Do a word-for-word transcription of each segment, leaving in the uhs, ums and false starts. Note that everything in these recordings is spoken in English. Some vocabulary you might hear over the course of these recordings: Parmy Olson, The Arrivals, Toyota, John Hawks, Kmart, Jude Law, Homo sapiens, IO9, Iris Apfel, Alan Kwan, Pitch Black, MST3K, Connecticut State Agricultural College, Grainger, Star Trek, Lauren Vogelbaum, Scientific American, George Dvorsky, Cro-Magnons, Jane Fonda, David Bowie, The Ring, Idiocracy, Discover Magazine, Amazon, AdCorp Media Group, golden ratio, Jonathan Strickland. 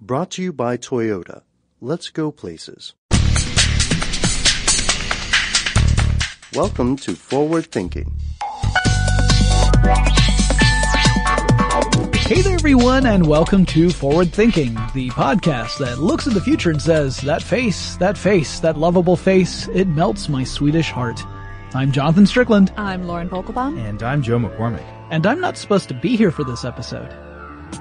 Brought to you by Toyota. Let's go places. Welcome to Forward Thinking. Hey there, everyone, and welcome to Forward Thinking, the podcast that looks at the future and says, that face, that face, that lovable face, it melts my Swedish heart. I'm Jonathan Strickland. I'm Lauren Vogelbaum. And I'm Joe McCormick. And I'm not supposed to be here for this episode.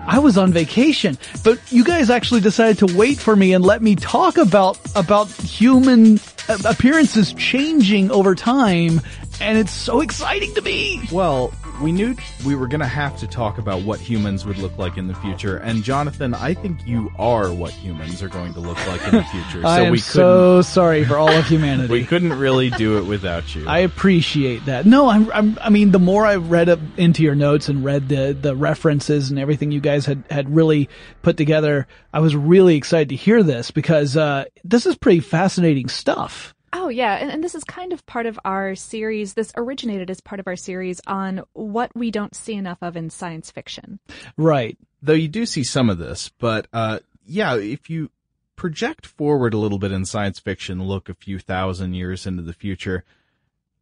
I was on vacation, but you guys actually decided to wait for me and let me talk about about human appearances changing over time, and it's so exciting to me. Well, we knew we were going to have to talk about what humans would look like in the future, and Jonathan, I think you are what humans are going to look like in the future. So I am we so sorry for all of humanity. We couldn't really do it without you. I appreciate that. No, I'm, I'm, I mean, the more I read up into your notes and read the, the references and everything you guys had, had really put together, I was really excited to hear this because uh, this is pretty fascinating stuff. Oh, yeah. And, and this is kind of part of our series. This originated as part of our series on what we don't see enough of in science fiction. Right. Though you do see some of this. But, uh, yeah, if you project forward a little bit in science fiction, look a few thousand years into the future,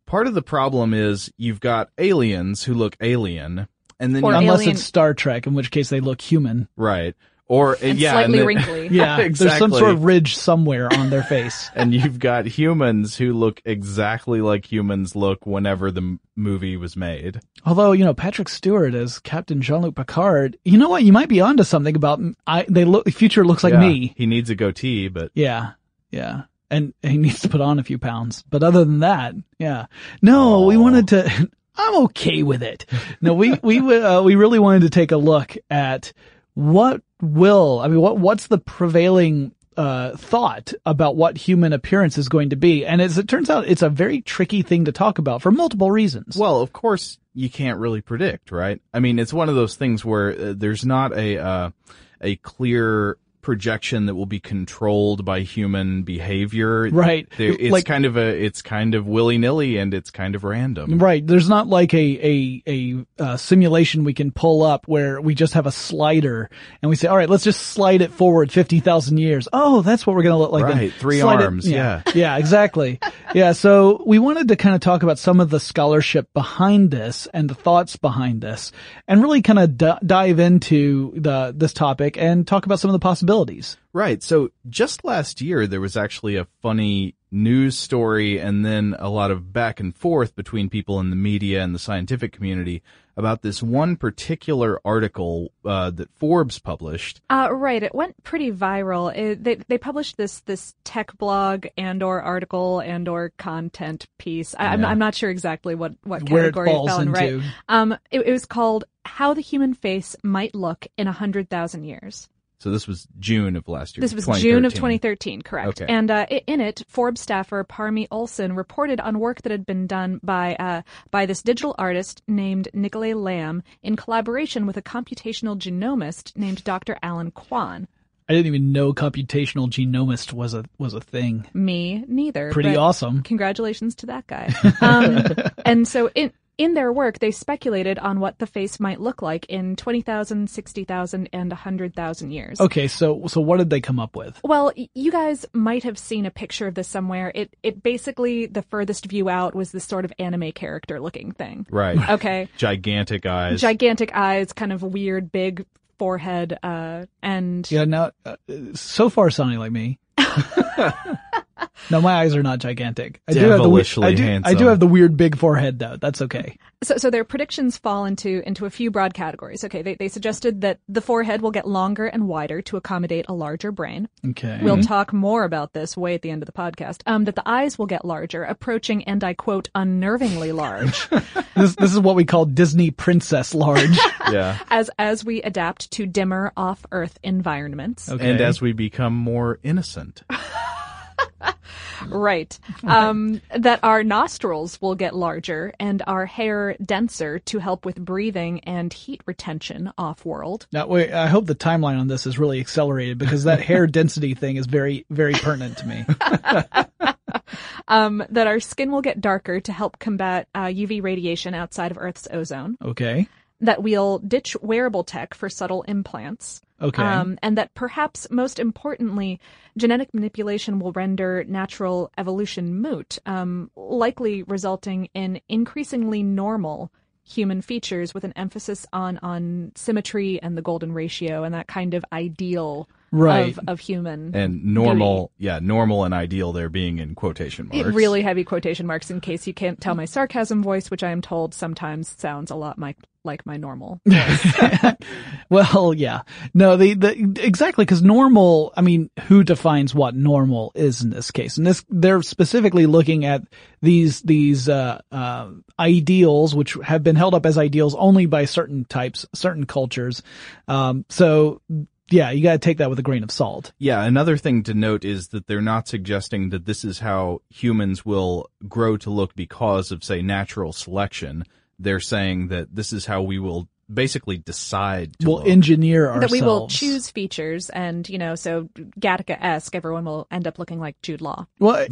part of the problem is you've got aliens who look alien. And then or unless alien. It's Star Trek, in which case they look human. Right. Or, and yeah, slightly and then, wrinkly. Yeah, exactly. There's some sort of ridge somewhere on their face. And you've got humans who look exactly like humans look whenever the m- movie was made. Although, you know, Patrick Stewart as Captain Jean-Luc Picard, you know what? You might be onto something about I, they look, the future looks like yeah, me. He needs a goatee, but. Yeah, yeah. And he needs to put on a few pounds. But other than that, yeah. No, oh. we wanted to. I'm okay with it. No, we, we, uh, we really wanted to take a look at what. Will, I mean, what, what's the prevailing, uh, thought about what human appearance is going to be? And as it turns out, it's a very tricky thing to talk about for multiple reasons. Well, of course, you can't really predict, right? I mean, it's one of those things where uh, there's not a, uh, a clear projection that will be controlled by human behavior. Right. There, it's like, kind of a, it's kind of willy-nilly and it's kind of random. Right. There's not like a, a, a, uh, simulation we can pull up where we just have a slider and we say, all right, let's just slide it forward fifty thousand years. Oh, that's what we're going to look like. Right. Then. Three slide arms. It, yeah. Yeah. yeah, exactly. Yeah. So we wanted to kind of talk about some of the scholarship behind this and the thoughts behind this and really kind of d- dive into the, this topic and talk about some of the possibilities. Right. So just last year, there was actually a funny news story and then a lot of back and forth between people in the media and the scientific community about this one particular article uh, that Forbes published. Uh, right. It went pretty viral. It, they, they published this this tech blog and or article and or content piece. I, yeah. I'm, I'm not sure exactly what, what category it, it fell in. Right. Um, it, it was called How the Human Face Might Look in one hundred thousand Years. So this was June of last year. This was June of twenty thirteen, correct. Okay. And uh, in it, Forbes staffer Parmy Olson reported on work that had been done by uh, by this digital artist named Nickolay Lamb in collaboration with a computational genomist named Doctor Alan Kwan. I didn't even know computational genomist was a was a thing. Me neither. Pretty awesome. Congratulations to that guy. um, and so in In their work, they speculated on what the face might look like in twenty thousand, sixty thousand, and one hundred thousand years. Okay, so so what did they come up with? Well, you guys might have seen a picture of this somewhere. It it basically, the furthest view out was this sort of anime character-looking thing. Right. Okay. Gigantic eyes. Gigantic eyes, kind of weird, big forehead, uh, and... Yeah, now, uh, so far sounding like me. No, my eyes are not gigantic. I Devilishly do have the, I do, handsome. I do have the weird big forehead, though. That's okay. So, so their predictions fall into into a few broad categories. Okay, they they suggested that the forehead will get longer and wider to accommodate a larger brain. Okay, we'll talk more about this way at the end of the podcast. Um, that the eyes will get larger, approaching, and I quote, unnervingly large. This this is what we call Disney princess large. Yeah. As as we adapt to dimmer off Earth environments, okay. And as we become more innocent. Right. Um, that our nostrils will get larger and our hair denser to help with breathing and heat retention off-world. Now, wait, I hope the timeline on this is really accelerated because that hair density thing is very, very pertinent to me. Um, that our skin will get darker to help combat uh, U V radiation outside of Earth's ozone. Okay. That we'll ditch wearable tech for subtle implants. Okay. Um, and that perhaps most importantly, genetic manipulation will render natural evolution moot, um, likely resulting in increasingly normal human features with an emphasis on, on symmetry and the golden ratio and that kind of ideal. Right. Of, of human. And normal, beauty. Yeah, normal and ideal there being in quotation marks. It really heavy quotation marks in case you can't tell my sarcasm voice, which I am told sometimes sounds a lot my, like my normal voice. Well, yeah. No, the, the, exactly, because normal, I mean, who defines what normal is in this case? And this, they're specifically looking at these, these, uh, uh, ideals, which have been held up as ideals only by certain types, certain cultures. Um, so, Yeah, you got to take that with a grain of salt. Yeah, another thing to note is that they're not suggesting that this is how humans will grow to look because of, say, natural selection. They're saying that this is how we will basically decide to We'll look. engineer ourselves. That we will choose features and, you know, so Gattaca-esque, everyone will end up looking like Jude Law. Well,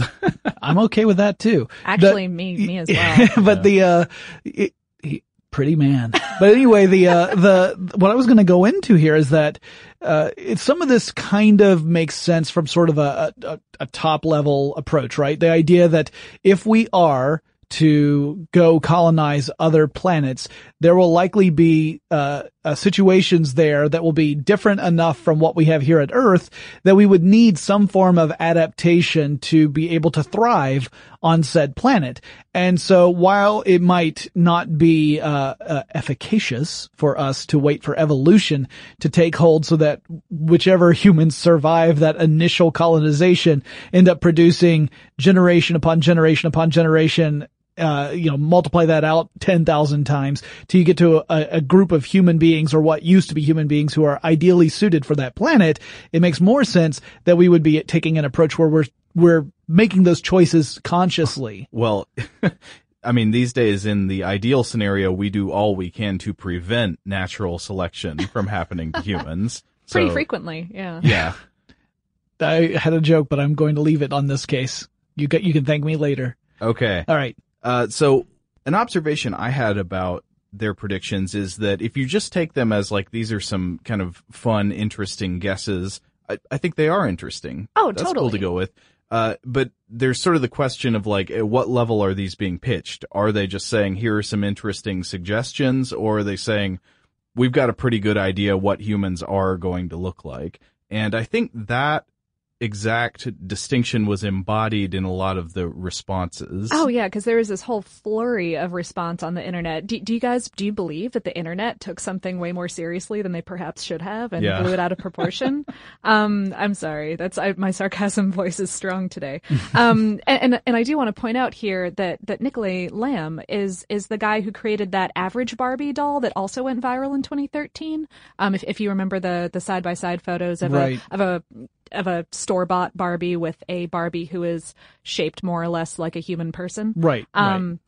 I'm okay with that, too. Actually, the, me me as well. But the... uh it, he, Pretty man. But anyway, the, uh, the, what I was going to go into here is that, uh, it's, some of this kind of makes sense from sort of a, a, a top level approach, right? The idea that if we are to go colonize other planets, there will likely be, uh, uh, situations there that will be different enough from what we have here at Earth that we would need some form of adaptation to be able to thrive on said planet. And so while it might not be uh, uh efficacious for us to wait for evolution to take hold so that whichever humans survive that initial colonization end up producing generation upon generation upon generation, uh you know, multiply that out ten thousand times till you get to a, a group of human beings or what used to be human beings who are ideally suited for that planet, it makes more sense that we would be taking an approach where we're we're making those choices consciously. Well, I mean, these days in the ideal scenario, we do all we can to prevent natural selection from happening to humans. Pretty so, frequently, yeah. Yeah. I had a joke, but I'm going to leave it on this case. You got, you can thank me later. Okay. All right. Uh, so an observation I had about their predictions is that if you just take them as like, these are some kind of fun, interesting guesses, I, I think they are interesting. Oh, that's totally cool to go with. Uh, but there's sort of the question of like, at what level are these being pitched? Are they just saying, here are some interesting suggestions, or are they saying, we've got a pretty good idea what humans are going to look like? And I think that exact distinction was embodied in a lot of the responses. Oh, yeah, because there was this whole flurry of response on the internet. Do, do you guys, do you believe that the internet took something way more seriously than they perhaps should have and yeah. blew it out of proportion? um, I'm sorry, that's I, my sarcasm voice is strong today. Um, and, and and I do want to point out here that that Nickolay Lamb is is the guy who created that average Barbie doll that also went viral in twenty thirteen. Um, if if you remember the the side by side photos of right. a of a of a store-bought Barbie with a Barbie who is shaped more or less like a human person. Right. Um,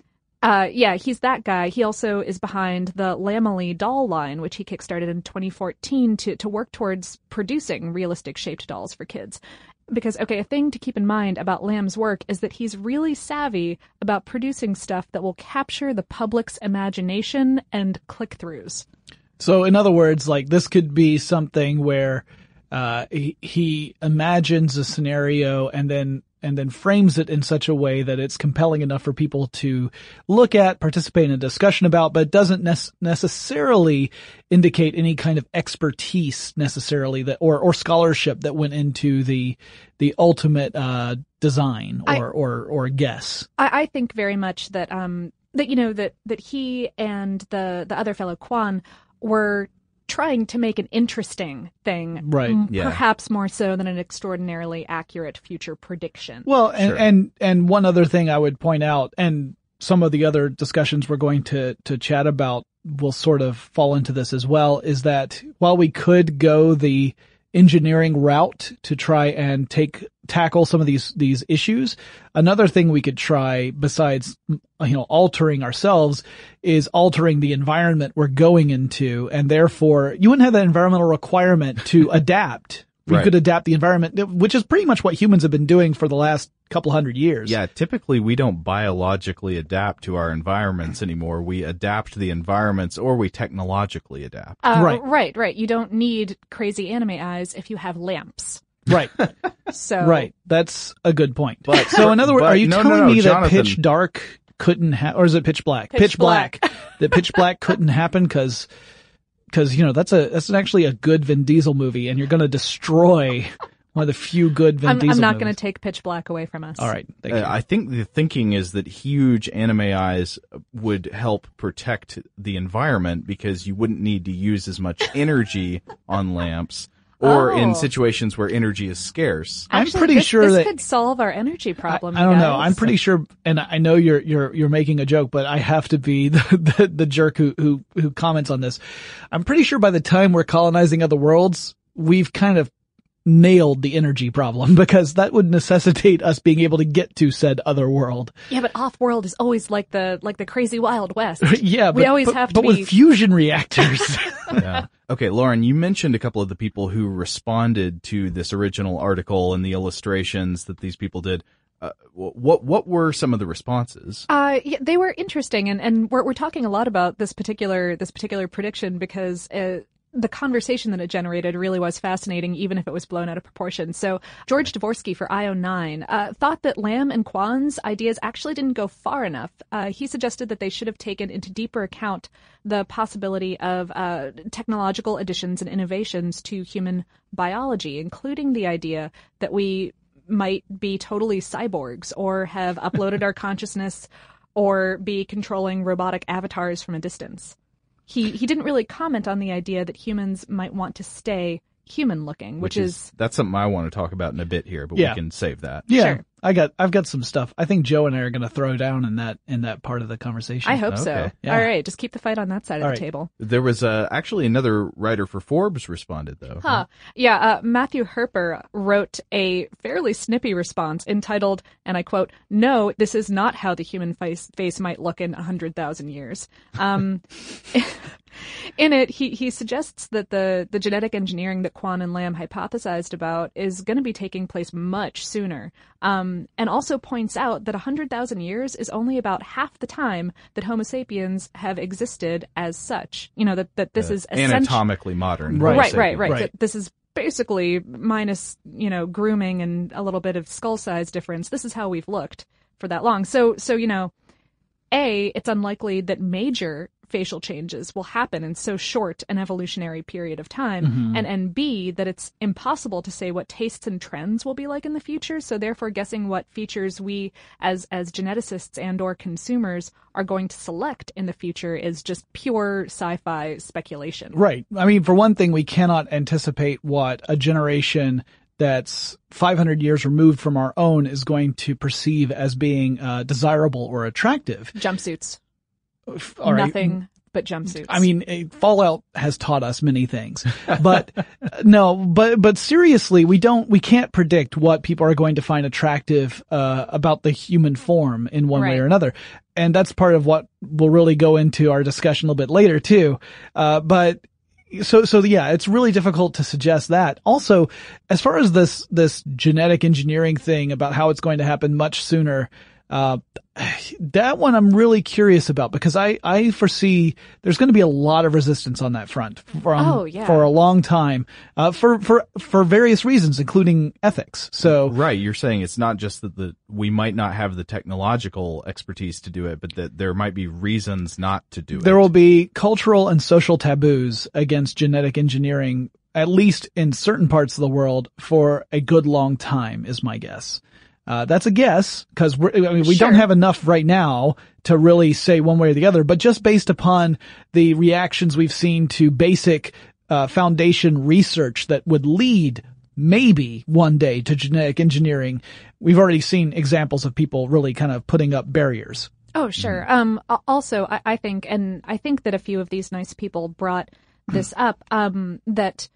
right. Uh, yeah, he's that guy. He also is behind the Lamely doll line, which he kickstarted in twenty fourteen to, to work towards producing realistic shaped dolls for kids. Because, okay, a thing to keep in mind about Lamb's work is that he's really savvy about producing stuff that will capture the public's imagination and click-throughs. So in other words, like, this could be something where Uh, he, he imagines a scenario and then, and then frames it in such a way that it's compelling enough for people to look at, participate in a discussion about, but doesn't ne- necessarily indicate any kind of expertise necessarily that, or, or scholarship that went into the, the ultimate, uh, design or, I, or, or guess. I, I think very much that, um, that, you know, that, that he and the, the other fellow Kwan were trying to make an interesting thing, right? m- yeah. Perhaps more so than an extraordinarily accurate future prediction. Well, and, sure. and and one other thing I would point out, and some of the other discussions we're going to, to chat about will sort of fall into this as well, is that while we could go the engineering route to try and take tackle some of these these issues, another thing we could try, besides you know altering ourselves, is altering the environment we're going into, and therefore you wouldn't have that environmental requirement to adapt. We right. could adapt the environment, which is pretty much what humans have been doing for the last couple hundred years. Yeah, typically we don't biologically adapt to our environments anymore. We adapt to the environments, or we technologically adapt. Uh, right, right, right. You don't need crazy anime eyes if you have lamps. Right. so right, that's a good point. But so in other words, are you no, telling no, no, me Jonathan... that pitch dark couldn't happen, or is it pitch black? Pitch, pitch black. black. That pitch black couldn't happen because. Because, you know, that's a that's actually a good Vin Diesel movie, and you're going to destroy one of the few good Vin I'm, Diesel movies. I'm not going to take Pitch Black away from us. All right. Thank uh, you. I think the thinking is that huge anime eyes would help protect the environment because you wouldn't need to use as much energy on lamps. Or oh. in situations where energy is scarce. Actually, I'm pretty this, sure this that... This could solve our energy problem, I, I don't guys. know. I'm pretty sure, and I know you're you're you're making a joke, but I have to be the, the, the jerk who, who, who comments on this. I'm pretty sure by the time we're colonizing other worlds, we've kind of nailed the energy problem, because that would necessitate us being able to get to said other world. Yeah, but off-world is always like the like the crazy Wild West. yeah, but, we always but, have to but be... with fusion reactors. yeah. Okay, Lauren, you mentioned a couple of the people who responded to this original article and the illustrations that these people did. Uh, what what were some of the responses? Uh, yeah, they were interesting, and and we're we're talking a lot about this particular this particular prediction because. Uh, The conversation that it generated really was fascinating, even if it was blown out of proportion. So George Dvorsky for I O nine uh, thought that Lamb and Kwan's ideas actually didn't go far enough. Uh, he suggested that they should have taken into deeper account the possibility of uh, technological additions and innovations to human biology, including the idea that we might be totally cyborgs or have uploaded our consciousness or be controlling robotic avatars from a distance. He he didn't really comment on the idea that humans might want to stay human-looking, which, which is... That's something I want to talk about in a bit here, but yeah. we can save that. Yeah. Sure. I got, I've got some stuff. I think Joe and I are going to throw down in that, in that part of the conversation. I hope okay. so. Yeah. All right. Just keep the fight on that side of All the right. table. There was uh, actually another writer for Forbes responded though. Huh. Yeah. Uh, Matthew Herper wrote a fairly snippy response entitled, and I quote, "No, this is not how the human face, face might look in a hundred thousand years." Um, In it, he, he suggests that the, the genetic engineering that Kwan and Lamb hypothesized about is going to be taking place much sooner, um, and also points out that one hundred thousand years is only about half the time that Homo sapiens have existed as such. You know, that, that this uh, is essentially... Anatomically modern. Right, right, right, right. right. That this is basically, minus, you know, grooming and a little bit of skull size difference, this is how we've looked for that long. So, so you know, A, it's unlikely that major... facial changes will happen in so short an evolutionary period of time, mm-hmm. and, and B, that it's impossible to say what tastes and trends will be like in the future, so therefore guessing what features we as as geneticists and or consumers are going to select in the future is just pure sci-fi speculation. Right. I mean, for one thing, we cannot anticipate what a generation that's five hundred years removed from our own is going to perceive as being uh, desirable or attractive. Jumpsuits. All right. Nothing but jumpsuits. I mean, Fallout has taught us many things, but no, but, but seriously, we don't, we can't predict what people are going to find attractive, uh, about the human form in one right. way or another. And that's part of what we'll really go into our discussion a little bit later too. Uh, but so, so yeah, it's really difficult to suggest that. Also, as far as this, this genetic engineering thing about how it's going to happen much sooner, Uh, that one I'm really curious about because I, I foresee there's going to be a lot of resistance on that front from, oh, yeah. for a long time, uh, for, for, for various reasons, including ethics. So. Right. You're saying it's not just that the, we might not have the technological expertise to do it, but that there might be reasons not to do it. There will be cultural and social taboos against genetic engineering, at least in certain parts of the world, for a good long time is my guess. Uh, that's a guess because we're, I mean, we sure. don't have enough right now to really say one way or the other, but just based upon the reactions we've seen to basic, uh, foundation research that would lead maybe one day to genetic engineering, we've already seen examples of people really kind of putting up barriers. Oh, sure. Mm-hmm. Um, also I, I think, and I think that a few of these nice people brought this up, um, that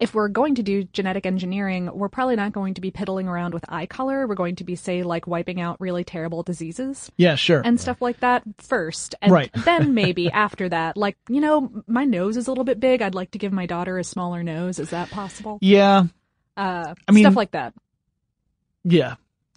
if we're going to do genetic engineering, we're probably not going to be piddling around with eye color. We're going to be, say, like wiping out really terrible diseases. Yeah, sure. And stuff like that first. And right. then maybe after that, like, you know, my nose is a little bit big. I'd like to give my daughter a smaller nose. Is that possible? Yeah. Uh, I mean, stuff like that. Yeah.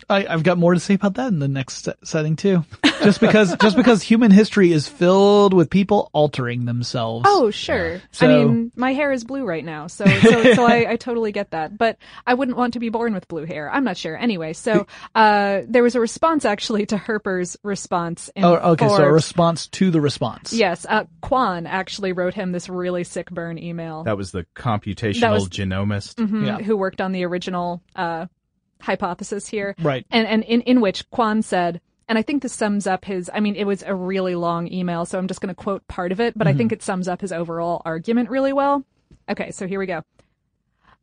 I, I've got more to say about that in the next setting too. Just because, just because human history is filled with people altering themselves. Oh, sure. So, I mean, my hair is blue right now, so so, so I, I totally get that. But I wouldn't want to be born with blue hair. I'm not sure. Anyway, so uh, there was a response actually to Herper's response. In oh, okay. Forbes. So a response to the response. Yes. Uh, Kwan actually wrote him this really sick burn email. That was the computational was, genomist mm-hmm, yeah. who worked on the original. Uh, hypothesis here. Right. And, and in, in which Kwan said, and I think this sums up his, I mean, it was a really long email, so I'm just going to quote part of it, but mm-hmm. I think it sums up his overall argument really well. Okay, so here we go.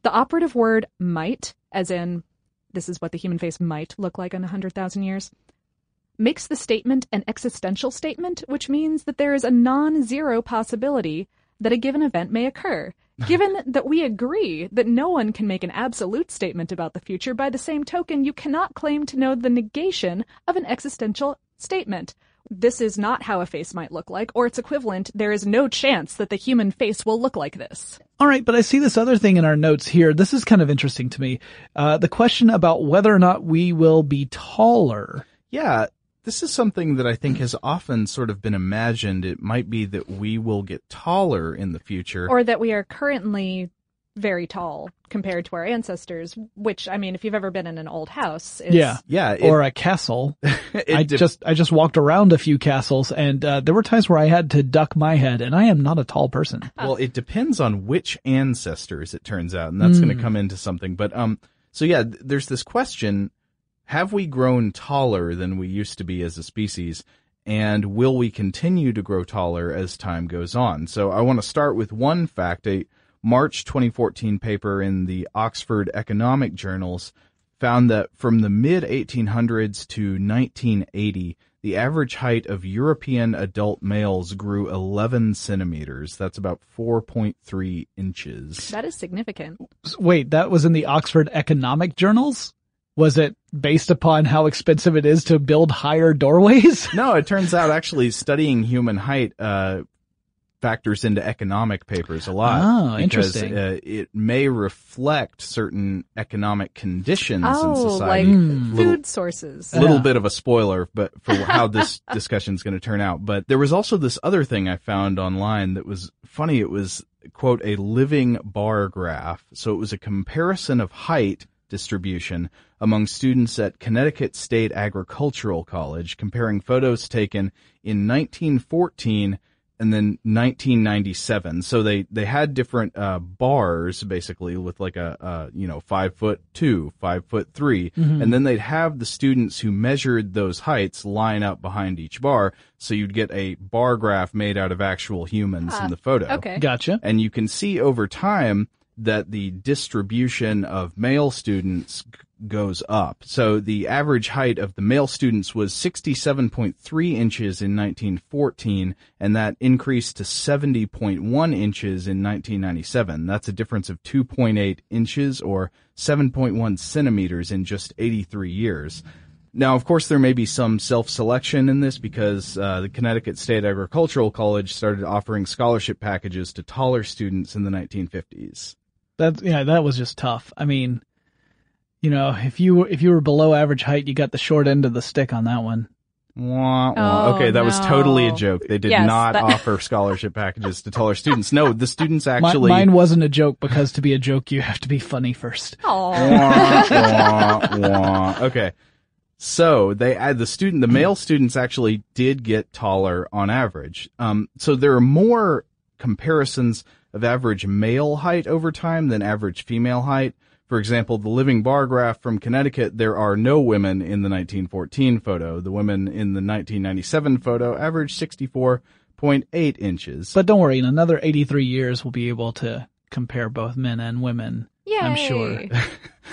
The operative word might, as in, this is what the human face might look like in one hundred thousand years, makes the statement an existential statement, which means that there is a non-zero possibility that a given event may occur. Given that we agree that no one can make an absolute statement about the future, by the same token, you cannot claim to know the negation of an existential statement. This is not how a face might look like, or its equivalent. There is no chance that the human face will look like this. All right, but I see this other thing in our notes here. This is kind of interesting to me. Uh, the question about whether or not we will be taller. Yeah. This is something that I think has often sort of been imagined. It might be that we will get taller in the future. Or that we are currently very tall compared to our ancestors, which, I mean, if you've ever been in an old house. It's... Yeah. yeah it, or a castle. I dip- just I just walked around a few castles, and uh, there were times where I had to duck my head, and I am not a tall person. Well, it depends on which ancestors, it turns out, and that's mm. going to come into something. But um, so, yeah, th- there's this question. Have we grown taller than we used to be as a species, and will we continue to grow taller as time goes on? So I want to start with one fact. A March twenty fourteen paper in the Oxford Economic Journals found that from the mid eighteen hundreds to nineteen eighty, the average height of European adult males grew eleven centimeters. That's about four point three inches. That is significant. Wait, that was in the Oxford Economic Journals? Was it based upon how expensive it is to build higher doorways? No, it turns out actually studying human height uh factors into economic papers a lot. Oh, because, interesting. Uh, it may reflect certain economic conditions oh, in society. like mm. little, food sources. A little yeah. bit of a spoiler but for how this discussion is going to turn out. But there was also this other thing I found online that was funny. It was, quote, a living bar graph. So it was a comparison of height distribution among students at Connecticut State Agricultural College, comparing photos taken in nineteen fourteen and then nineteen ninety-seven. So they, they had different, uh, bars basically with like a, uh, you know, five foot two, five foot three. Mm-hmm. And then they'd have the students who measured those heights line up behind each bar. So you'd get a bar graph made out of actual humans ah, in the photo. Okay. Gotcha. And you can see over time that the distribution of male students goes up. So the average height of the male students was sixty-seven point three inches in nineteen fourteen, and that increased to seventy point one inches in nineteen ninety-seven. That's a difference of two point eight inches or seven point one centimeters in just eighty-three years. Now, of course, there may be some self-selection in this because uh, the Connecticut State Agricultural College started offering scholarship packages to taller students in the nineteen fifties. That, yeah, that was just tough. I mean, you know, if you if you were below average height, you got the short end of the stick on that one. Wah, wah. Oh, okay, that no. was totally a joke. They did yes, not that... offer scholarship packages to taller students. No, the students actually... Mine, mine wasn't a joke because to be a joke, you have to be funny first. Wah, wah, wah. Okay. So they uh, the student, the male students actually did get taller on average. Um, so there are more comparisons of average male height over time than average female height. For example, the living bar graph from Connecticut, there are no women in the nineteen fourteen photo. The women in the nineteen ninety-seven photo averaged sixty-four point eight inches. But don't worry, in another eighty-three years, we'll be able to compare both men and women. Yay. I'm sure.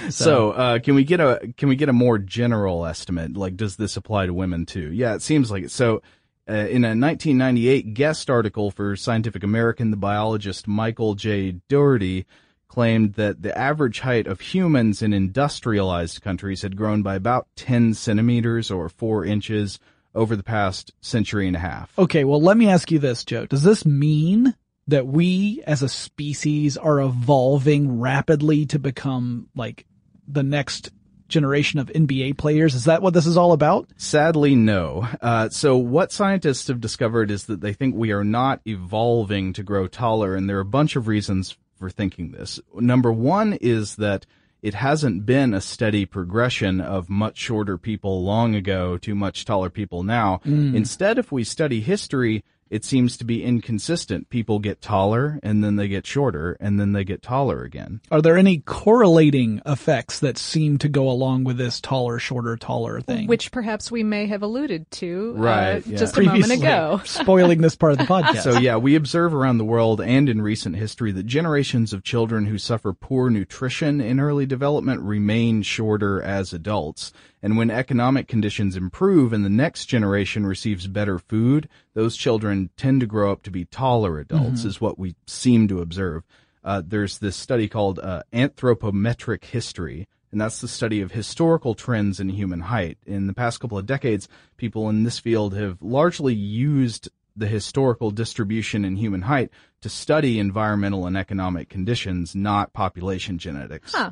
so, so uh, can we get a can we get a more general estimate? Like, does this apply to women too? Yeah, it seems like it. So, uh, in a nineteen ninety-eight guest article for Scientific American, the biologist Michael J. Dougherty claimed that the average height of humans in industrialized countries had grown by about ten centimeters or four inches over the past century and a half. Okay, well, let me ask you this, Joe. Does this mean that we as a species are evolving rapidly to become like the next generation of N B A players? Is that what this is all about? Sadly, no. Uh, so what scientists have discovered is that they think we are not evolving to grow taller, and there are a bunch of reasons for thinking this. Number one is that it hasn't been a steady progression of much shorter people long ago to much taller people now. Mm. Instead, if we study history, it seems to be inconsistent. People get taller, and then they get shorter, and then they get taller again. Are there any correlating effects that seem to go along with this taller, shorter, taller thing? Which perhaps we may have alluded to right, uh, yeah. just a Previously, moment ago. Spoiling this part of the podcast. So, yeah, we observe around the world and in recent history that generations of children who suffer poor nutrition in early development remain shorter as adults. And when economic conditions improve and the next generation receives better food, those children tend to grow up to be taller adults, mm-hmm. is what we seem to observe. Uh, there's this study called uh, anthropometric history, and that's the study of historical trends in human height. In the past couple of decades, people in this field have largely used the historical distribution in human height to study environmental and economic conditions, not population genetics. Huh.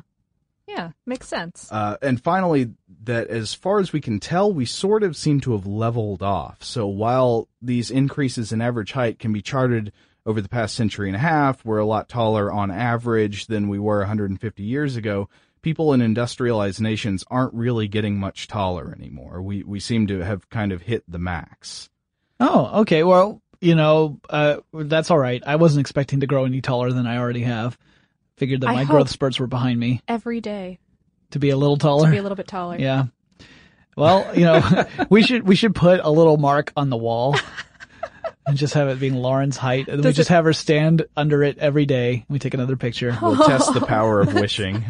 Yeah, makes sense. Uh, and finally, that as far as we can tell, we sort of seem to have leveled off. So while these increases in average height can be charted over the past century and a half, we're a lot taller on average than we were one hundred fifty years ago, people in industrialized nations aren't really getting much taller anymore. We, we seem to have kind of hit the max. Oh, okay. Well, you know, uh, that's all right. I wasn't expecting to grow any taller than I already have. Figured that I my growth spurts were behind me. Every day. To be a little taller? To be a little bit taller. Yeah. Well, you know, we should we should put a little mark on the wall and just have it being Lauren's height. And Does we just it... have her stand under it every day. We take another picture. We'll oh. test the power of wishing.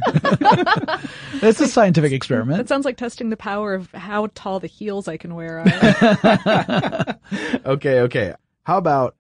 That's a scientific experiment. That sounds like testing the power of how tall the heels I can wear are. okay, okay. How about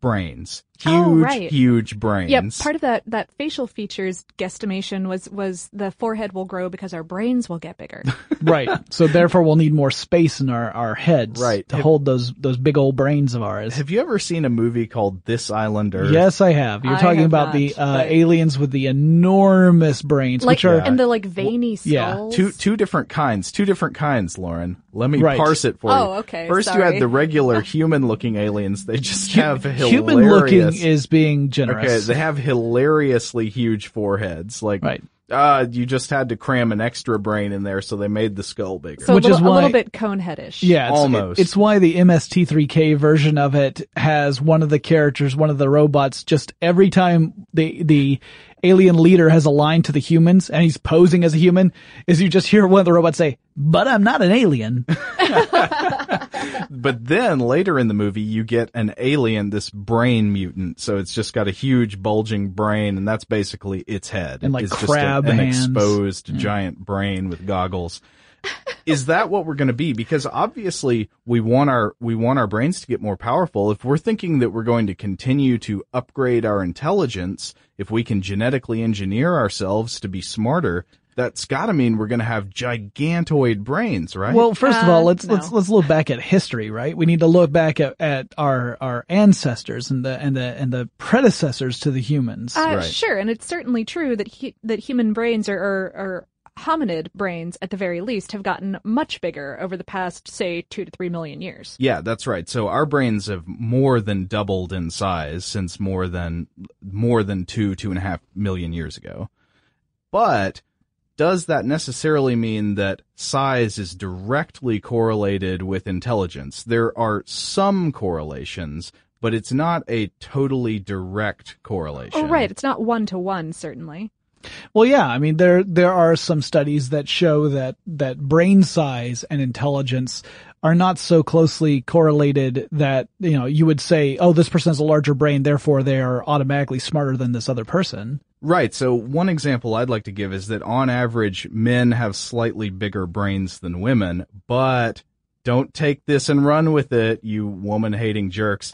brains? Huge, oh, right. huge brains. Yeah, part of that, that facial features guesstimation was, was the forehead will grow because our brains will get bigger. Right. So therefore we'll need more space in our, our heads right. to have, hold those those big old brains of ours. Have you ever seen a movie called This Island Earth? Yes, I have. You're I talking have about not, the uh, aliens with the enormous brains. Like, which are, and the like veiny skulls. Yeah. Two, two different kinds. Two different kinds, Lauren. Let me right. parse it for oh, you. Oh, okay. First sorry. you had the regular human-looking aliens. They just have hilarious... Human-looking is being generous. Okay, they have hilariously huge foreheads. Like, right. uh, you just had to cram an extra brain in there, so they made the skull bigger. So Which a little, is why, a little bit cone-headish. Yeah, it's, almost. It, it's why the M S T three K version of it has one of the characters, one of the robots, just every time the the alien leader has a line to the humans, and he's posing as a human, is you just hear one of the robots say, "But I'm not an alien." But then later in the movie, you get an alien, this brain mutant. So it's just got a huge bulging brain, and that's basically its head. And like it's crab just a, an hands. exposed mm. giant brain with goggles. Is that what we're going to be? Because obviously we want our we want our brains to get more powerful. If we're thinking that we're going to continue to upgrade our intelligence, if we can genetically engineer ourselves to be smarter, that's got to mean we're going to have gigantoid brains, right? Well, first of all, uh, let's no. let's let's look back at history, right? We need to look back at, at our our ancestors and the and the and the predecessors to the humans. Uh, right. Sure, and it's certainly true that he, that human brains are are, are hominid brains, at the very least, have gotten much bigger over the past, say, two to three million years. Yeah, that's right. So our brains have more than doubled in size since more than more than two two and a half million years ago, but does that necessarily mean that size is directly correlated with intelligence? There are some correlations, but it's not a totally direct correlation. Oh, right. It's not one-to-one, certainly. Well, yeah. I mean, there there are some studies that show that, that brain size and intelligence are not so closely correlated that, you know, you would say, oh, this person has a larger brain, therefore they are automatically smarter than this other person. Right. So one example I'd like to give is that on average, men have slightly bigger brains than women, but don't take this and run with it, you woman-hating jerks.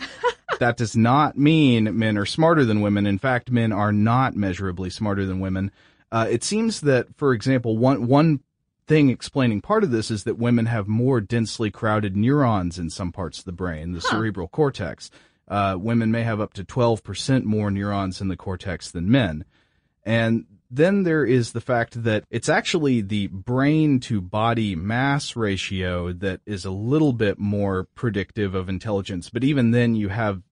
That does not mean men are smarter than women. In fact, men are not measurably smarter than women. Uh, it seems that, for example, one one thing explaining part of this is that women have more densely crowded neurons in some parts of the brain, the huh. cerebral cortex. Uh, women may have up to twelve percent more neurons in the cortex than men. And then there is the fact that it's actually the brain-to-body mass ratio that is a little bit more predictive of intelligence. But even then, you have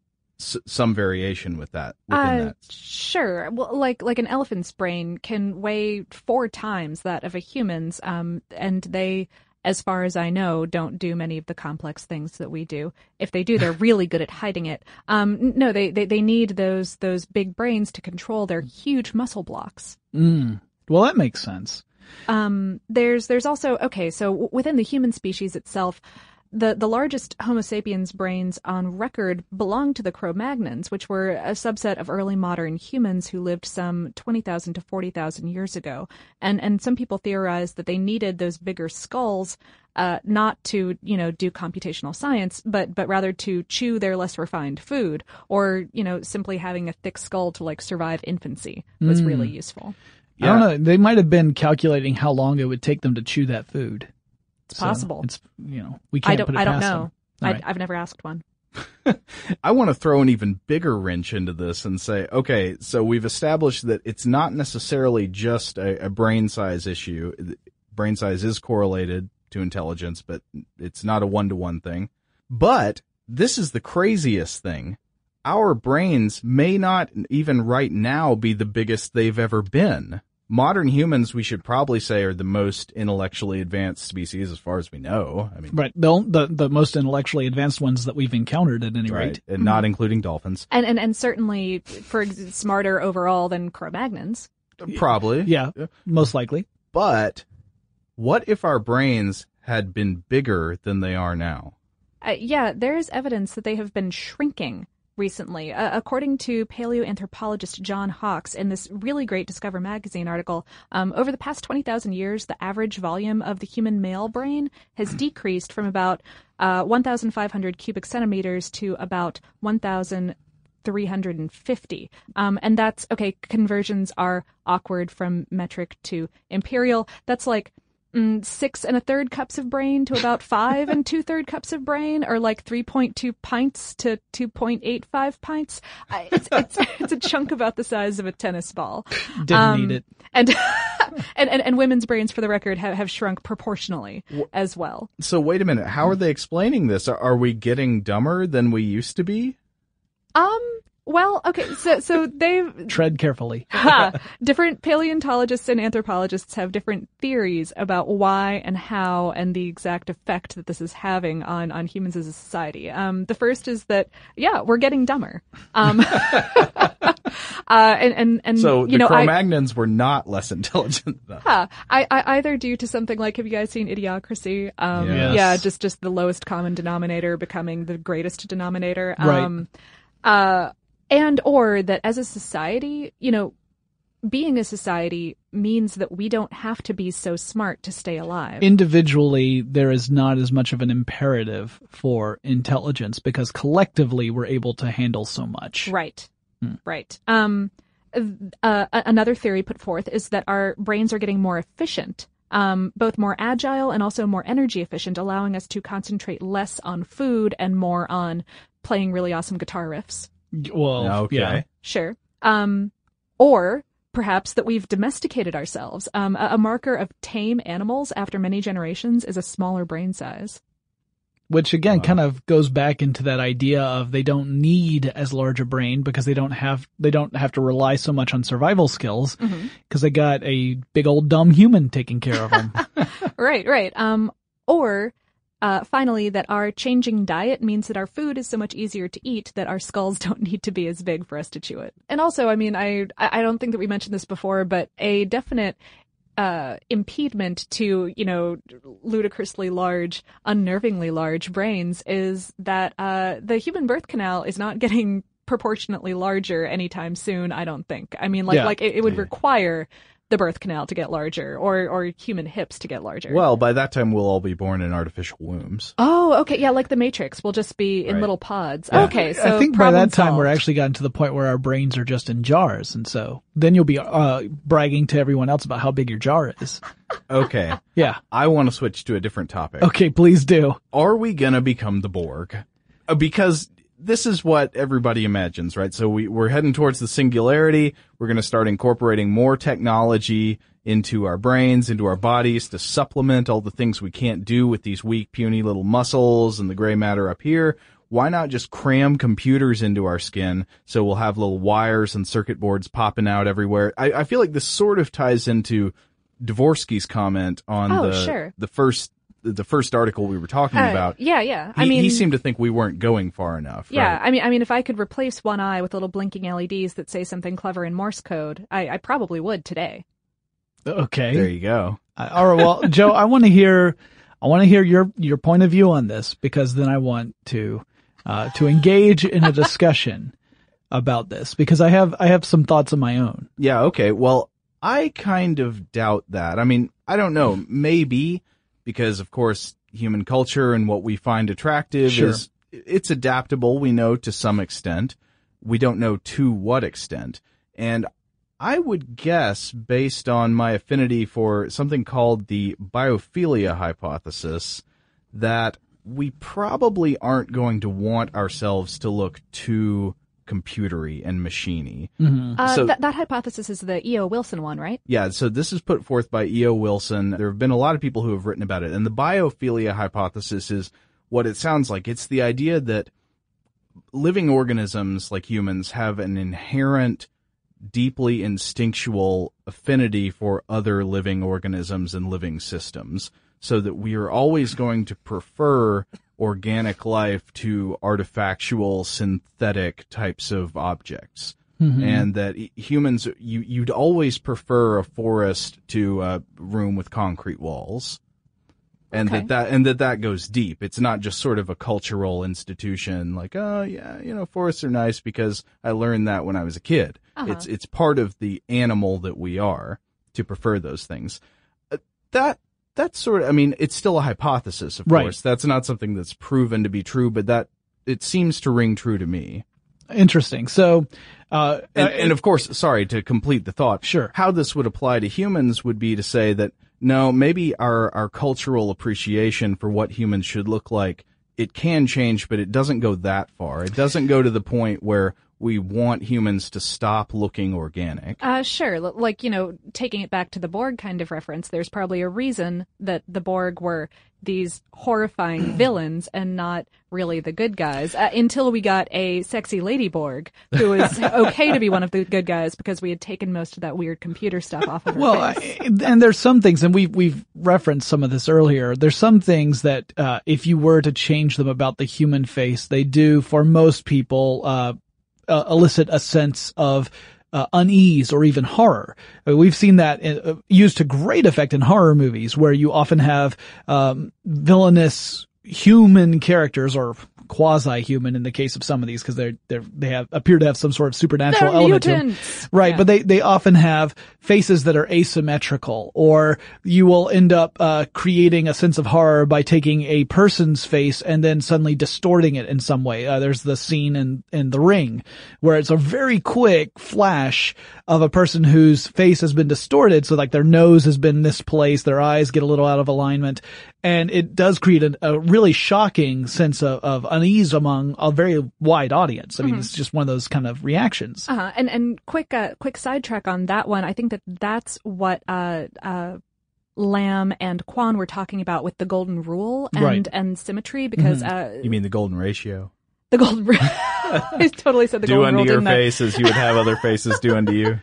s- some variation with that. Within uh, that. Sure. Well, like like an elephant's brain can weigh four times that of a human's, um, and they... as far as I know, don't do many of the complex things that we do. If they do, they're really good at hiding it. Um, no, they, they, they need those those big brains to control their huge muscle blocks. Mm. Well, that makes sense. Um, there's there's also, okay, so w- within the human species itself, the, the largest Homo sapiens brains on record belong to the Cro-Magnons, which were a subset of early modern humans who lived some twenty thousand to forty thousand years ago. And and some people theorized that they needed those bigger skulls uh, not to, you know, do computational science, but but rather to chew their less refined food, or, you know, simply having a thick skull to, like, survive infancy was mm. really useful. Yeah. I don't know. They might have been calculating how long it would take them to chew that food. It's so possible. It's, you know, we can't I don't, put it I don't past know. I, right. I've never asked one. I want to throw an even bigger wrench into this and say, okay, so we've established that it's not necessarily just a, a brain size issue. Brain size is correlated to intelligence, but it's not a one-to-one thing. But this is the craziest thing. Our brains may not even right now be the biggest they've ever been. Modern humans, we should probably say, are the most intellectually advanced species as far as we know. I mean, right. The, the, the most intellectually advanced ones that we've encountered at any right. rate. And mm-hmm. not including dolphins. And, and, and certainly for smarter overall than Cro-Magnons. Probably. Yeah, yeah, most likely. But what if our brains had been bigger than they are now? Uh, yeah, there is evidence that they have been shrinking recently. Uh, according to paleoanthropologist John Hawks in this really great Discover magazine article, um, over the past twenty thousand years, the average volume of the human male brain has decreased from about uh, one thousand five hundred cubic centimeters to about one thousand three hundred fifty. Um, and that's, okay, conversions are awkward from metric to imperial. That's like Mm, six and a third cups of brain to about five and two third cups of brain, or like three point two pints to two point eight five pints. It's, it's, it's a chunk about the size of a tennis ball. Didn't um, need it. And, and, and, and women's brains, for the record, have, have shrunk proportionally as well. So wait a minute. How are they explaining this? Are, are we getting dumber than we used to be? Um... Well, okay, so so they've... Tread carefully. ha, different paleontologists and anthropologists have different theories about why and how and the exact effect that this is having on, on humans as a society. Um, the first is that, yeah, we're getting dumber. Um, uh, and, and, and, so you the know, Cro-Magnons I, were not less intelligent, though. Ha, I, I either due to something like, have you guys seen Idiocracy? Um, yes. Yeah, just, just the lowest common denominator becoming the greatest denominator. Um, right. Uh, And or that as a society, you know, being a society means that we don't have to be so smart to stay alive. Individually, there is not as much of an imperative for intelligence because collectively we're able to handle so much. Right. Hmm. Right. Um, uh, another theory put forth is that our brains are getting more efficient. Um, both more agile and also more energy efficient, allowing us to concentrate less on food and more on playing really awesome guitar riffs. Well, okay. Yeah. Sure. Um, or perhaps that we've domesticated ourselves. Um, a, a marker of tame animals after many generations is a smaller brain size. Which, again, wow. kind of goes back into that idea of they don't need as large a brain because they don't have they don't have to rely so much on survival skills because mm-hmm. they got a big old dumb human taking care of them. Right, right. Um, or... Uh, finally, that our changing diet means that our food is so much easier to eat that our skulls don't need to be as big for us to chew it. And also, I mean, I I don't think that we mentioned this before, but a definite uh, impediment to, you know, ludicrously large, unnervingly large brains is that uh, the human birth canal is not getting proportionately larger anytime soon, I don't think. I mean, like, yeah. like it, it would require... the birth canal to get larger, or or human hips to get larger. Well, by that time, we'll all be born in artificial wombs. Oh, okay. Yeah, like the Matrix. We'll just be in right. little pods. Yeah. Okay, so I think by that time, solved. We're actually gotten to the point where our brains are just in jars, and so then you'll be uh, bragging to everyone else about how big your jar is. Okay. Yeah. I want to switch to a different topic. Okay, please do. Are we going to become the Borg? Uh, because... This is what everybody imagines, right? So we, we're heading towards the singularity. We're going to start incorporating more technology into our brains, into our bodies to supplement all the things we can't do with these weak, puny little muscles and the gray matter up here. Why not just cram computers into our skin so we'll have little wires and circuit boards popping out everywhere? I, I feel like this sort of ties into Dvorsky's comment on oh, the, sure. the first the first article we were talking uh, about. Yeah, yeah. I he, mean, he seemed to think we weren't going far enough. Yeah, right? I mean, I mean, if I could replace one eye with little blinking L E Ds that say something clever in Morse code, I, I probably would today. Okay. There you go. Uh, all right, well, Joe, I want to hear, I want to hear your, your point of view on this, because then I want to, uh, to engage in a discussion about this, because I have, I have some thoughts of my own. Yeah, okay. Well, I kind of doubt that. I mean, I don't know, maybe... Because, of course, human culture and what we find attractive sure. is it's adaptable, we know, to some extent. We don't know to what extent. And I would guess, based on my affinity for something called the biophilia hypothesis, that we probably aren't going to want ourselves to look too computery and machine-y. Mm-hmm. Uh, so, th- that hypothesis is the E O Wilson one, right? Yeah, so this is put forth by E O Wilson. There have been a lot of people who have written about it. And the biophilia hypothesis is what it sounds like. It's the idea that living organisms like humans have an inherent, deeply instinctual affinity for other living organisms and living systems, so that we are always going to prefer organic life to artifactual, synthetic types of objects. Mm-hmm. And that humans, you, you'd always prefer a forest to a room with concrete walls. and okay. that, that and that that goes deep. It's not just sort of a cultural institution like, oh, yeah, you know, forests are nice because I learned that when I was a kid. Uh-huh. It's it's part of the animal that we are to prefer those things. That that's sort of, I mean, it's still a hypothesis, of right. course. That's not something that's proven to be true, but that it seems to ring true to me. Interesting. So, uh, and, and of course, sorry to complete the thought. Sure. How this would apply to humans would be to say that, no, maybe our, our cultural appreciation for what humans should look like, it can change, but it doesn't go that far. It doesn't go to the point where we want humans to stop looking organic. Uh, sure. Like, you know, taking it back to the Borg kind of reference, there's probably a reason that the Borg were these horrifying villains and not really the good guys uh, until we got a sexy lady Borg who was okay to be one of the good guys because we had taken most of that weird computer stuff off of her well, face. Well, and there's some things, and we've, we've referenced some of this earlier, there's some things that uh, if you were to change them about the human face, they do, for most people, uh, Uh, elicit a sense of uh, unease or even horror. I mean, we've seen that in, uh, used to great effect in horror movies where you often have um, villainous human characters or quasi-human in the case of some of these because they're, they're, they have, appear to have some sort of supernatural they're element mutants. To them. Right. Yeah. But they, they often have faces that are asymmetrical, or you will end up, uh, creating a sense of horror by taking a person's face and then suddenly distorting it in some way. Uh, there's the scene in, in The Ring where it's a very quick flash of a person whose face has been distorted. So like their nose has been misplaced, their eyes get a little out of alignment, and it does create a, a really shocking sense of, of unease among a very wide audience. I mean, mm-hmm. it's just one of those kind of reactions. Uh-huh. And and quick uh, quick sidetrack on that one. I think that that's what uh, uh, Lamb and Kwan were talking about with the golden rule and right. and symmetry. Because mm-hmm. uh, you mean the golden ratio? The golden ratio. I totally said the do golden rule. Do unto your face as you would have other faces do unto you.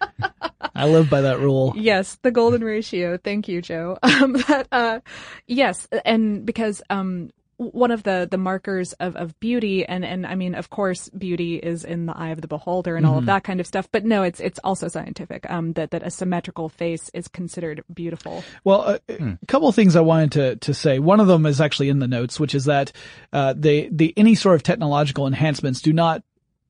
I live by that rule. Yes, the golden ratio. Thank you, Joe. Um, that, uh, yes, and because. Um, One of the, the markers of, of beauty, and, and I mean, of course, beauty is in the eye of the beholder and all mm-hmm. of that kind of stuff. But no, it's it's also scientific um, that, that a symmetrical face is considered beautiful. Well, uh, mm. a couple of things I wanted to, to say. One of them is actually in the notes, which is that uh, they, the any sort of technological enhancements do not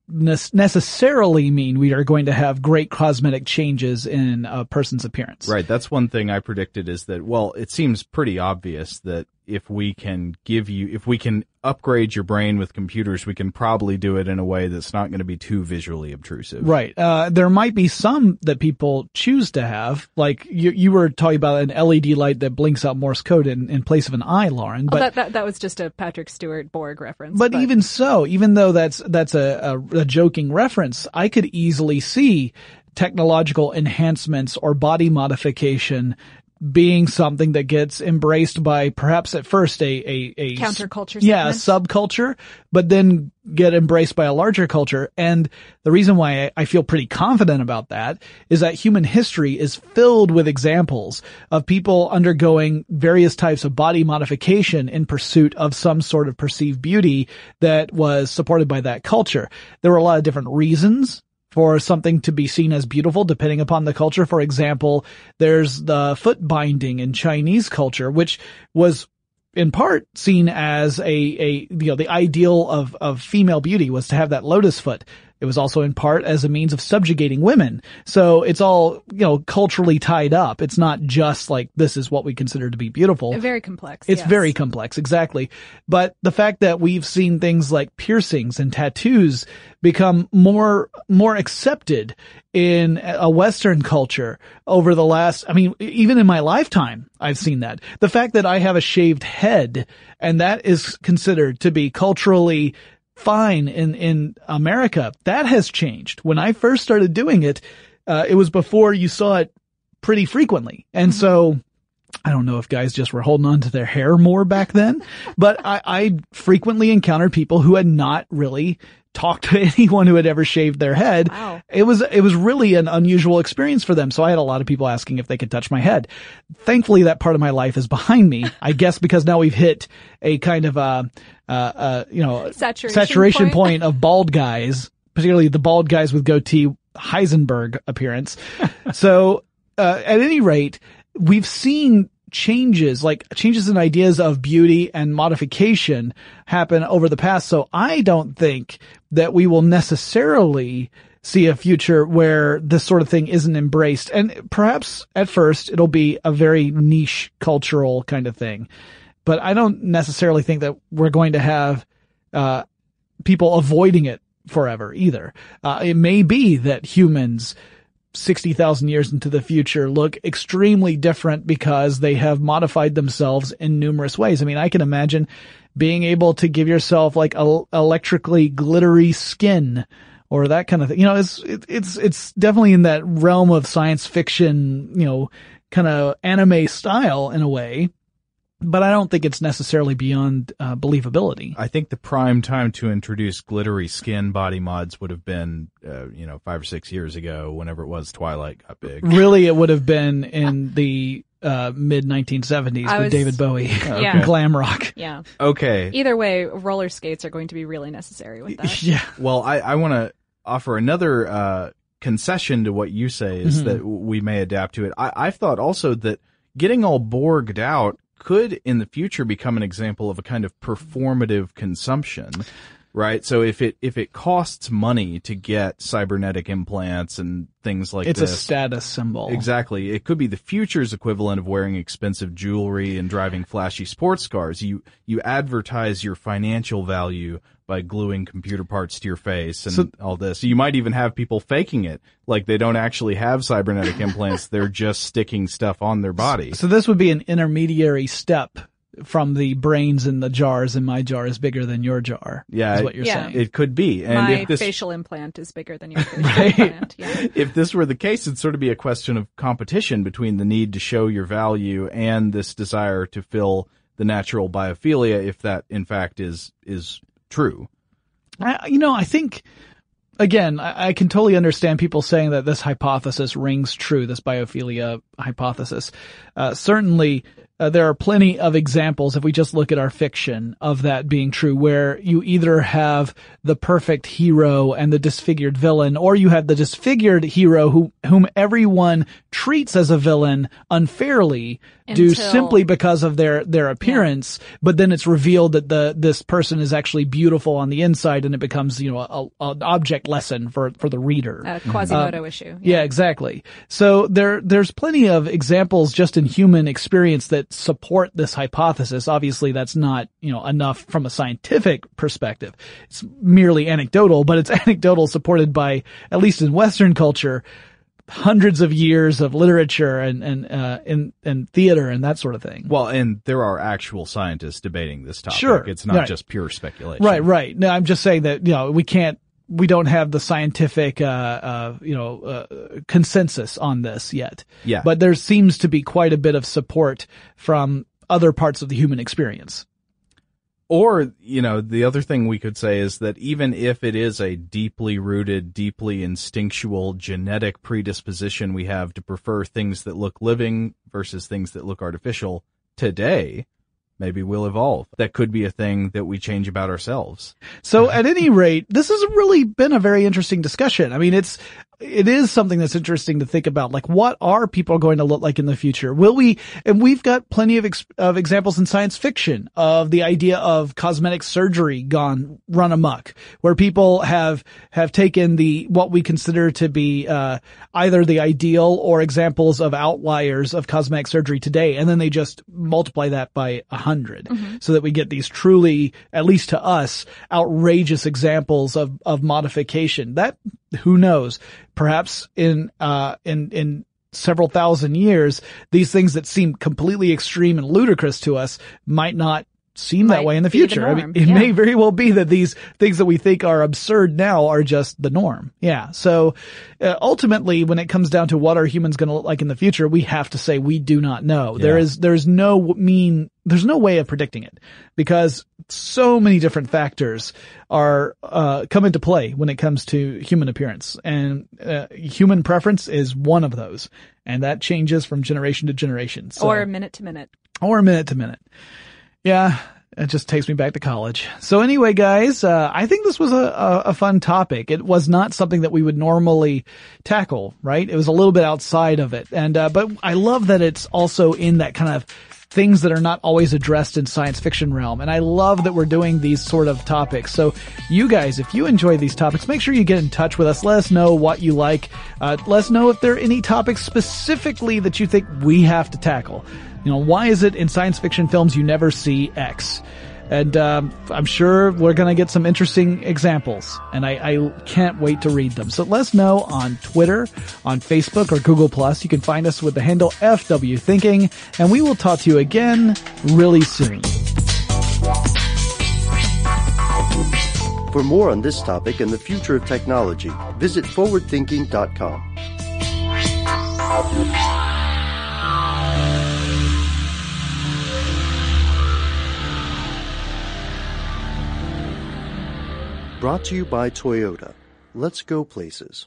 necessarily mean we are going to have great cosmetic changes in a person's appearance. Right. That's one thing I predicted is that, well, it seems pretty obvious that if we can give you, if we can upgrade your brain with computers, we can probably do it in a way that's not going to be too visually obtrusive. Right. Uh, there might be some that people choose to have. Like you, you were talking about an L E D light that blinks out Morse code in, in place of an eye, Lauren. But oh, that, that, that was just a Patrick Stewart Borg reference. But, but. even so, even though that's, that's a, a, a joking reference, I could easily see technological enhancements or body modification being something that gets embraced by perhaps at first a, a, a counterculture, yeah, segment. subculture, but then get embraced by a larger culture. And the reason why I feel pretty confident about that is that human history is filled with examples of people undergoing various types of body modification in pursuit of some sort of perceived beauty that was supported by that culture. There were a lot of different reasons for something to be seen as beautiful, depending upon the culture. For example, there's the foot binding in Chinese culture, which was in part seen as a, a, you know, the ideal of, of female beauty was to have that lotus foot. It was also in part as a means of subjugating women. So it's all, you know, culturally tied up. It's not just like this is what we consider to be beautiful. Very complex. It's yes. very complex. Exactly. But the fact that we've seen things like piercings and tattoos become more, more accepted in a Western culture over the last, I mean, even in my lifetime, I've seen that. The fact that I have a shaved head and that is considered to be culturally fine in, in America, that has changed. When I first started doing it, uh, it was before you saw it pretty frequently. And mm-hmm. so, I don't know if guys just were holding on to their hair more back then, but I, I frequently encountered people who had not really talked to anyone who had ever shaved their head. Wow. It was, it was really an unusual experience for them. So I had a lot of people asking if they could touch my head. Thankfully, that part of my life is behind me, I guess, because now we've hit a kind of, uh, uh, uh you know, saturation, saturation point. point of bald guys, particularly the bald guys with goatee Heisenberg appearance. So, uh, at any rate, we've seen changes, like changes in ideas of beauty and modification happen over the past. So I don't think that we will necessarily see a future where this sort of thing isn't embraced. And perhaps at first it'll be a very niche cultural kind of thing. But I don't necessarily think that we're going to have uh people avoiding it forever either. Uh, it may be that humans sixty thousand years into the future look extremely different because they have modified themselves in numerous ways. I mean, I can imagine being able to give yourself like a electrically glittery skin or that kind of thing. You know, it's, it, it's, it's definitely in that realm of science fiction, you know, kind of anime style in a way. But I don't think it's necessarily beyond uh, believability. I think the prime time to introduce glittery skin body mods would have been, uh, you know, five or six years ago, whenever it was Twilight got big. Really, it would have been in the uh, mid nineteen seventies with was, David Bowie. Yeah. Okay. Glam rock. Yeah. Okay. Either way, roller skates are going to be really necessary with that. Yeah. Well, I, I want to offer another uh, concession to what you say is mm-hmm. that we may adapt to it. I, I've thought also that getting all Borged out could in the future become an example of a kind of performative consumption, right? So if it if it costs money to get cybernetic implants and things like it's this. It's a status symbol. Exactly. It could be the future's equivalent of wearing expensive jewelry and driving flashy sports cars. You you advertise your financial value by gluing computer parts to your face and so, all this. So you might even have people faking it, like they don't actually have cybernetic implants. They're just sticking stuff on their body. So, so this would be an intermediary step from the brains in the jars, and my jar is bigger than your jar. Yeah, is what you're yeah. saying. It could be. And my if this, facial implant is bigger than your facial right? implant. Yeah. If this were the case, it'd sort of be a question of competition between the need to show your value and this desire to fill the natural biophilia, if that, in fact, is is... true. I, you know, I think, again, I, I can totally understand people saying that this hypothesis rings true, this biophilia hypothesis. Uh, certainly, uh, there are plenty of examples, if we just look at our fiction, of that being true, where you either have the perfect hero and the disfigured villain, or you have the disfigured hero who whom everyone treats as a villain unfairly, Until... due simply because of their, their appearance, yeah. but then it's revealed that the, this person is actually beautiful on the inside and it becomes, you know, a, a, an object lesson for, for the reader. A Quasimodo um, issue. Yeah. yeah, exactly. So there, there's plenty of examples just in human experience that support this hypothesis. Obviously that's not, you know, enough from a scientific perspective. It's merely anecdotal, but it's anecdotal supported by, at least in Western culture, hundreds of years of literature and and uh and, and theater and that sort of thing. Well, and there are actual scientists debating this topic. Sure. It's not right. just pure speculation. Right, right. No, I'm just saying that, you know, we can't we don't have the scientific uh uh you know uh, consensus on this yet. Yeah. But there seems to be quite a bit of support from other parts of the human experience. Or, you know, the other thing we could say is that even if it is a deeply rooted, deeply instinctual genetic predisposition we have to prefer things that look living versus things that look artificial today, maybe we'll evolve. That could be a thing that we change about ourselves. So at any rate, this has really been a very interesting discussion. I mean, it's, it is something that's interesting to think about. Like, what are people going to look like in the future? Will we, and we've got plenty of, ex, of examples in science fiction of the idea of cosmetic surgery gone run amok, where people have, have taken the, what we consider to be, uh, either the ideal or examples of outliers of cosmetic surgery today. And then they just multiply that by a hundred mm-hmm. so that we get these truly, at least to us, outrageous examples of, of modification. That, who knows? Perhaps in, uh, in, in several thousand years, these things that seem completely extreme and ludicrous to us might not seem might that way in the future. The I mean, it yeah. may very well be that these things that we think are absurd now are just the norm. Yeah. So uh, ultimately, when it comes down to what are humans going to look like in the future, we have to say we do not know. Yeah. There is, there's no mean, there's no way of predicting it because so many different factors are, uh, come into play when it comes to human appearance, and uh, human preference is one of those. And that changes from generation to generation. So, or minute to minute. Or minute to minute. Yeah, It just takes me back to college. So anyway, guys, uh, I think this was a, a, a fun topic. It was not something that we would normally tackle, right? It was a little bit outside of it. And, uh, but I love that it's also in that kind of things that are not always addressed in science fiction realm. And I love that we're doing these sort of topics. So you guys, if you enjoy these topics, make sure you get in touch with us. Let us know what you like. Uh, let us know if there are any topics specifically that you think we have to tackle. You know, why is it in science fiction films you never see X? And um, I'm sure we're going to get some interesting examples, and I, I can't wait to read them. So let us know on Twitter, on Facebook, or Google+. You can find us with the handle F W Thinking, and we will talk to you again really soon. For more on this topic and the future of technology, visit forward thinking dot com. Brought to you by Toyota. Let's go places.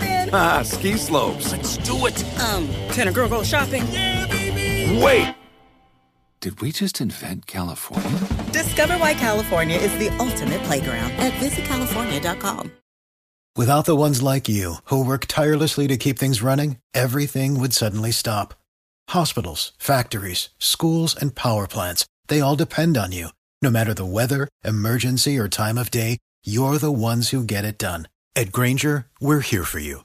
in. Ah, ski slopes. Let's do it. Um, can a girl go shopping? Yeah, baby. Wait. Did we just invent California? Discover why California is the ultimate playground at visit california dot com. Without the ones like you who work tirelessly to keep things running, everything would suddenly stop. Hospitals, factories, schools, and power plants, they all depend on you. No matter the weather, emergency, or time of day, you're the ones who get it done. At Grainger, we're here for you